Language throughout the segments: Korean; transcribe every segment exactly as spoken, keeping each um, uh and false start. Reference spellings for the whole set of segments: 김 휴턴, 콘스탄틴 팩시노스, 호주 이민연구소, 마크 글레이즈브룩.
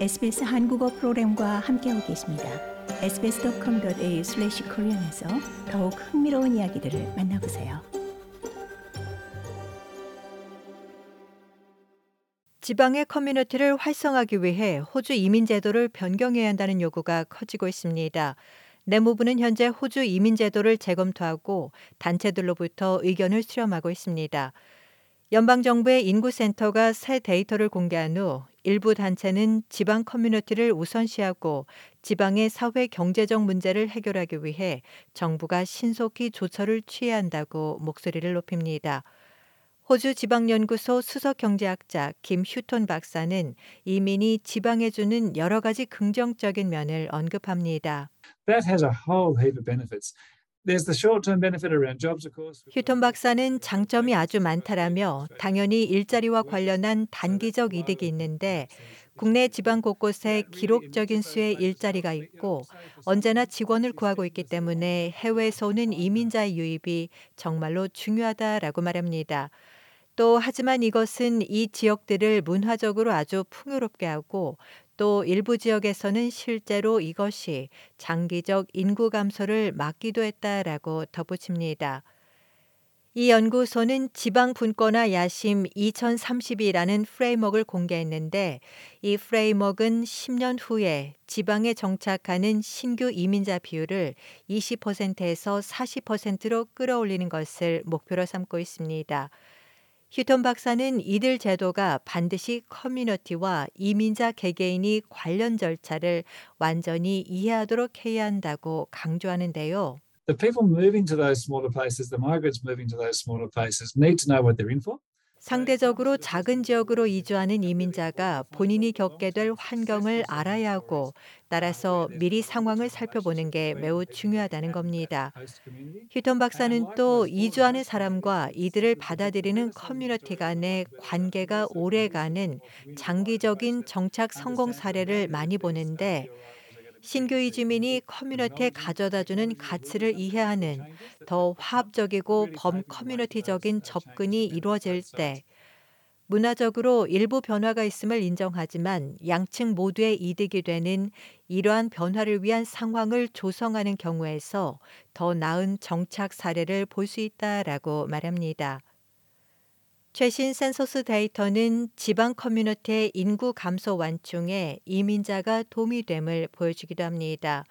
에스비에스 한국어 프로그램과 함께하고 계십니다. 에스비에스 닷컴 닷 에이유 슬래시 코리안에서 더욱 흥미로운 이야기들을 만나보세요. 지방의 커뮤니티를 활성화하기 위해 호주 이민 제도를 변경해야 한다는 요구가 커지고 있습니다. 내무부는 현재 호주 이민 제도를 재검토하고 단체들로부터 의견을 수렴하고 있습니다. 연방정부의 인구센터가 새 데이터를 공개한 후 일부 단체는 지방 커뮤니티를 우선시하고 지방의 사회 경제적 문제를 해결하기 위해 정부가 신속히 조처를 취해야 한다고 목소리를 높입니다. 호주 지방연구소 수석경제학자 김 휴턴 박사는 이민이 지방에 주는 여러 가지 긍정적인 면을 언급합니다. That has a whole heap of benefits. 휴턴 박사는 장점이 아주 많다라며 당연히 일자리와 관련한 단기적 이득이 있는데 국내 지방 곳곳에 기록적인 수의 일자리가 있고 언제나 직원을 구하고 있기 때문에 해외에서 오는 이민자의 유입이 정말로 중요하다라고 말합니다. 또 하지만 이것은 이 지역들을 문화적으로 아주 풍요롭게 하고 또 일부 지역에서는 실제로 이것이 장기적 인구 감소를 막기도 했다라고 덧붙입니다. 이 연구소는 지방 분권화 야심 이천삼십이라는 프레임워크를 공개했는데 이 프레임워크는 십 년 후에 지방에 정착하는 신규 이민자 비율을 이십 퍼센트에서 사십 퍼센트로 끌어올리는 것을 목표로 삼고 있습니다. 휴턴 박사는 이들 제도가 반드시 커뮤니티와 이민자 개개인이 관련 절차를 완전히 이해하도록 해야 한다고 강조하는데요. The people moving to those smaller places, the migrants moving to those smaller places need to know what they're in for. 상대적으로 작은 지역으로 이주하는 이민자가 본인이 겪게 될 환경을 알아야 하고 따라서 미리 상황을 살펴보는 게 매우 중요하다는 겁니다. 휴턴 박사는 또 이주하는 사람과 이들을 받아들이는 커뮤니티 간의 관계가 오래가는 장기적인 정착 성공 사례를 많이 보는데 신규 이주민이 커뮤니티에 가져다주는 가치를 이해하는 더 화합적이고 범커뮤니티적인 접근이 이루어질 때 문화적으로 일부 변화가 있음을 인정하지만 양측 모두의 이득이 되는 이러한 변화를 위한 상황을 조성하는 경우에서 더 나은 정착 사례를 볼 수 있다라고 말합니다. 최신 센서스 데이터는 지방 커뮤니티의 인구 감소 완충에 이민자가 도움이 됨을 보여주기도 합니다.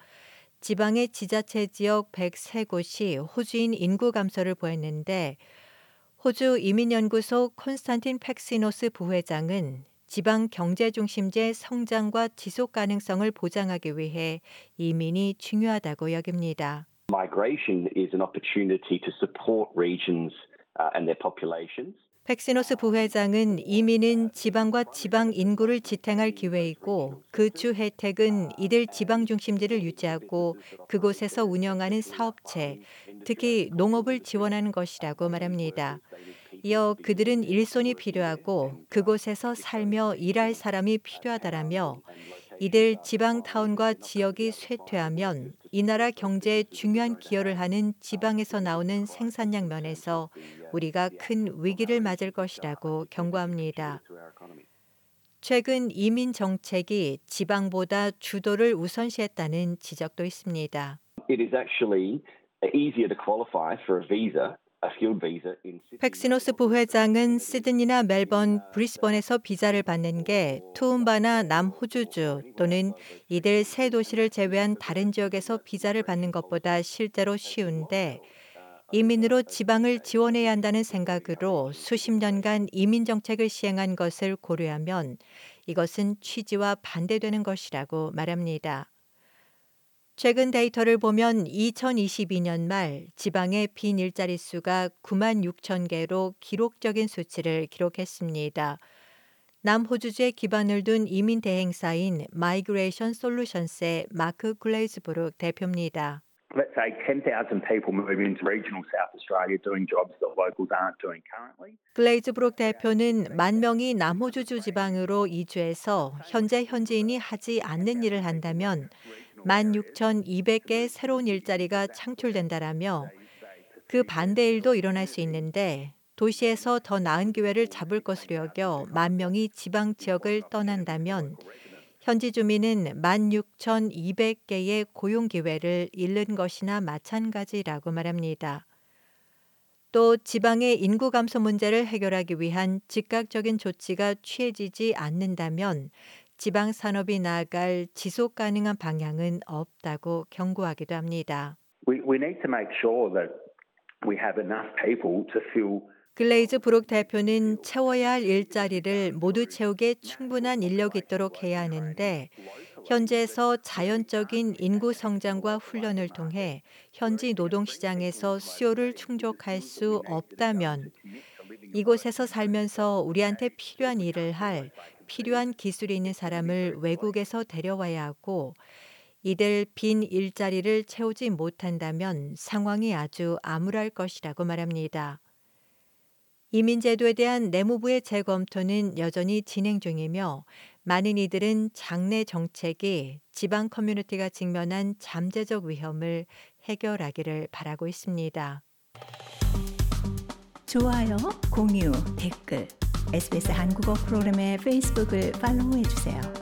지방의 지자체 지역 백세 곳이 호주인 인구 감소를 보였는데 호주 이민연구소 콘스탄틴 팩시노스 부회장은 지방 경제 중심제 성장과 지속 가능성을 보장하기 위해 이민이 중요하다고 여깁니다. Migration is an opportunity to support regions and their populations. 팩시노스 부회장은 이민은 지방과 지방 인구를 지탱할 기회이고 그 주 혜택은 이들 지방 중심지를 유지하고 그곳에서 운영하는 사업체, 특히 농업을 지원하는 것이라고 말합니다. 이어 그들은 일손이 필요하고 그곳에서 살며 일할 사람이 필요하다라며 이들 지방 타운과 지역이 쇠퇴하면 이 나라 경제에 중요한 기여를 하는 지방에서 나오는 생산량 면에서 우리가 큰 위기를 맞을 것이라고 경고합니다. 최근 이민 정책이 지방보다 주도를 우선시했다는 지적도 있습니다. It is actually easier to qualify for a visa. 팩시노스 부회장은 시드니나 멜번, 브리스번에서 비자를 받는 게 투움바나 남호주주 또는 이들 세 도시를 제외한 다른 지역에서 비자를 받는 것보다 실제로 쉬운데 이민으로 지방을 지원해야 한다는 생각으로 수십 년간 이민 정책을 시행한 것을 고려하면 이것은 취지와 반대되는 것이라고 말합니다. 최근 데이터를 보면 이천이십이 년 말 지방의 빈 일자리 수가 구만 육천 개로 기록적인 수치를 기록했습니다. 남호주주에 기반을 둔 이민 대행사인 마이그레이션 솔루션스의 마크 글레이즈브룩 대표입니다. Let's say ten thousand people move into regional South Australia doing jobs that locals aren't doing currently. 글레이즈브룩 대표는 만 명이 남호주주 지방으로 이주해서 현재 현지인이 하지 않는 일을 한다면 만 육천이백 개의 새로운 일자리가 창출된다라며 그 반대 일도 일어날 수 있는데 도시에서 더 나은 기회를 잡을 것으로 여겨 만 명이 지방 지역을 떠난다면 현지 주민은 만 육천이백 개의 고용기회를 잃는 것이나 마찬가지라고 말합니다. 또 지방의 인구 감소 문제를 해결하기 위한 즉각적인 조치가 취해지지 않는다면 지방 산업이 나아갈 지속 가능한 방향은 없다고 경고하기도 합니다. We, we need to make sure that we have enough people to fill. 글레이즈브룩 대표는 채워야 할 일자리를 모두 채우게 충분한 인력이 있도록 해야 하는데 현재에서 자연적인 인구 성장과 훈련을 통해 현지 노동시장에서 수요를 충족할 수 없다면 이곳에서 살면서 우리한테 필요한 일을 할 필요한 기술이 있는 사람을 외국에서 데려와야 하고 이들 빈 일자리를 채우지 못한다면 상황이 아주 암울할 것이라고 말합니다. 이민제도에 대한 내무부의 재검토는 여전히 진행 중이며 많은 이들은 장래 정책이 지방 커뮤니티가 직면한 잠재적 위험을 해결하기를 바라고 있습니다. 좋아요, 공유, 댓글, 에스비에스 한국어 프로그램의 페이스북을 팔로우해주세요.